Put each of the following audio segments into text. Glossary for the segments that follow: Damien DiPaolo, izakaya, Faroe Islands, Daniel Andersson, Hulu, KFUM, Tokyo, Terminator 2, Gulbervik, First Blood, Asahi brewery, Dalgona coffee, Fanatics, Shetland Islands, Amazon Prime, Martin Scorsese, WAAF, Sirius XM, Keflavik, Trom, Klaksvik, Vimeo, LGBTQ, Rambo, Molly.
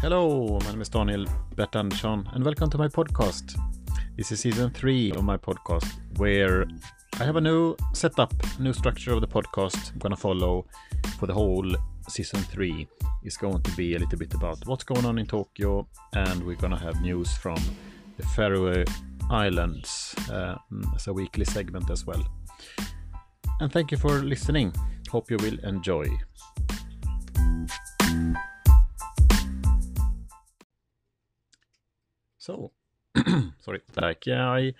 Hello, my name is Daniel Andersson and welcome to my podcast. This is season 3 of my podcast where I have a new setup, new structure of the podcast I'm going to follow for the whole season 3. It's going to be a little bit about what's going on in Tokyo and we're going to have news from the Faroe Islands as a weekly segment as well. And thank you for listening. Hope you will enjoy. So, sorry, I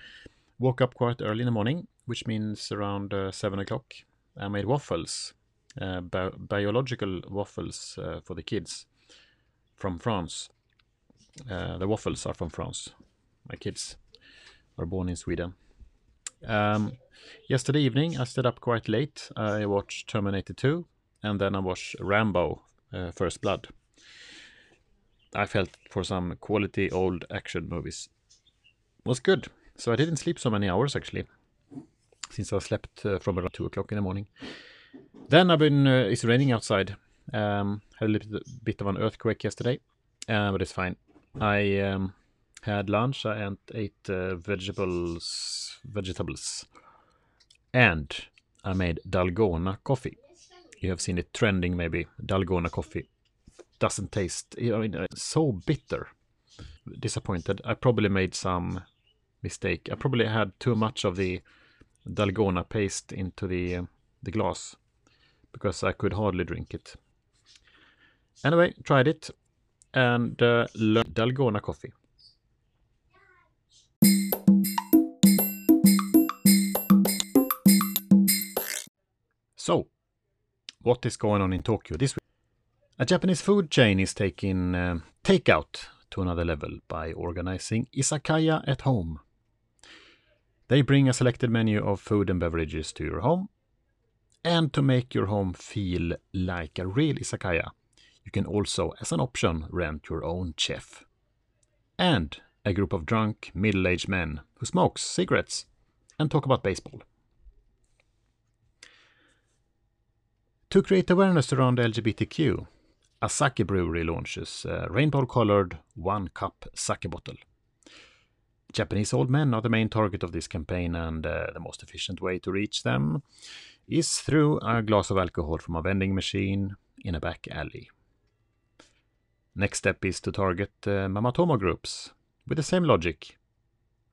woke up quite early in the morning, which means around 7 o'clock. I made waffles, biological waffles for the kids from France. The waffles are from France. My kids are born in Sweden. Yesterday evening, I stayed up quite late. I watched Terminator 2 and then I watched Rambo, First Blood. I felt for some quality old action movies. It was good. So I didn't sleep so many hours actually, since I slept from around 2 o'clock in the morning. Then I've been, it's raining outside. Had a little bit of an earthquake yesterday, but it's fine. I had lunch and ate vegetables. And I made Dalgona coffee. You have seen it trending maybe, Dalgona coffee. Doesn't taste, so bitter. Disappointed. I probably made some mistake. I probably had too much of the Dalgona paste into the glass because I could hardly drink it. Anyway, tried it and learned Dalgona coffee. So, what is going on in Tokyo this week? A Japanese food chain is taking takeout to another level by organizing izakaya at home. They bring a selected menu of food and beverages to your home. And to make your home feel like a real izakaya, you can also, as an option, rent your own chef. And a group of drunk, middle-aged men who smokes cigarettes and talk about baseball. To create awareness around LGBTQ, Asahi brewery launches a rainbow-colored one-cup sake bottle. Japanese old men are the main target of this campaign, and the most efficient way to reach them is through a glass of alcohol from a vending machine in a back alley. Next step is to target Mamatomo groups with the same logic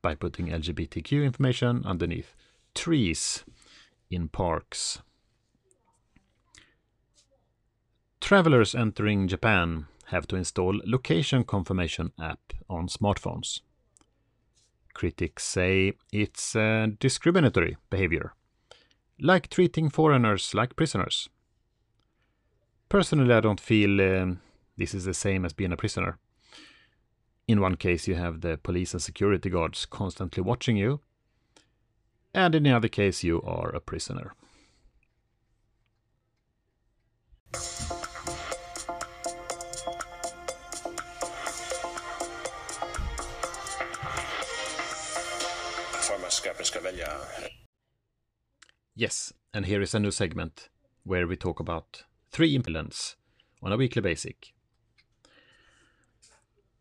by putting LGBTQ information underneath trees in parks. Travelers entering Japan have to install location confirmation app on smartphones. Critics say it's discriminatory behavior, like treating foreigners like prisoners. Personally, I don't feel this is the same as being a prisoner. In one case, you have the police and security guards constantly watching you, and in the other case, you are a prisoner. Yes, and here is a new segment where we talk about three impediments on a weekly basis.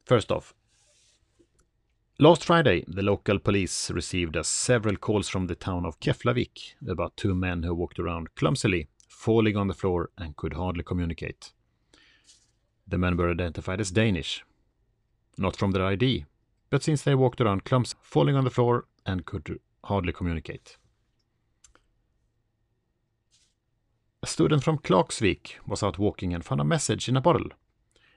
First off, last Friday the local police received several calls from the town of Keflavik about two men who walked around clumsily, falling on the floor and could hardly communicate. The men were identified as Danish, not from their ID, but since they walked around clumsily, falling on the floor and could hardly communicate. A student from Klaksvik was out walking and found a message in a bottle.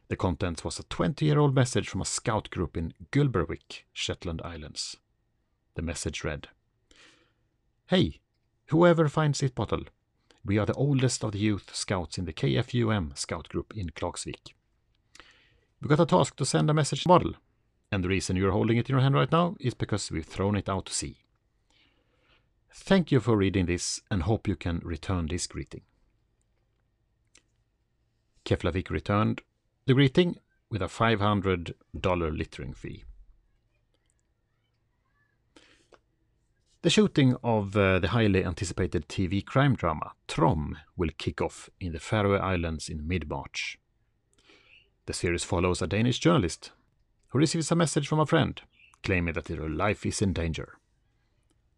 The contents was a 20-year-old message from a scout group in Gulbervik, Shetland Islands. The message read, "Hey, whoever finds this bottle, we are the oldest of the youth scouts in the KFUM scout group in Klaksvik. We got a task to send a message in a bottle. And the reason you're holding it in your hand right now is because we've thrown it out to sea. Thank you for reading this and hope you can return this greeting." Keflavik returned the greeting with a $500 littering fee. The shooting of the highly anticipated TV crime drama Trom will kick off in the Faroe Islands in mid-March. The series follows a Danish journalist who receives a message from a friend claiming that their life is in danger.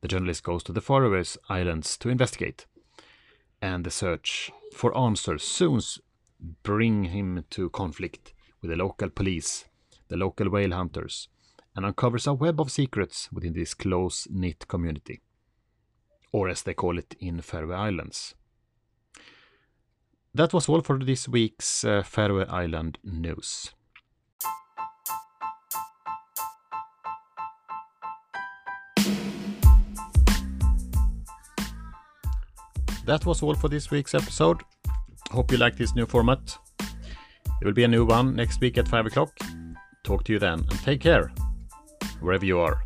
The journalist goes to the Faroe Islands to investigate, and the search for answers soon brings him to conflict with the local police, the local whale hunters, and uncovers a web of secrets within this close-knit community, or as they call it in Faroe Islands. That was all for this week's Faroe Island news. That was all for this week's episode. Hope you like this new format. There will be a new one next week at 5 o'clock. Talk to you then, and take care, wherever you are.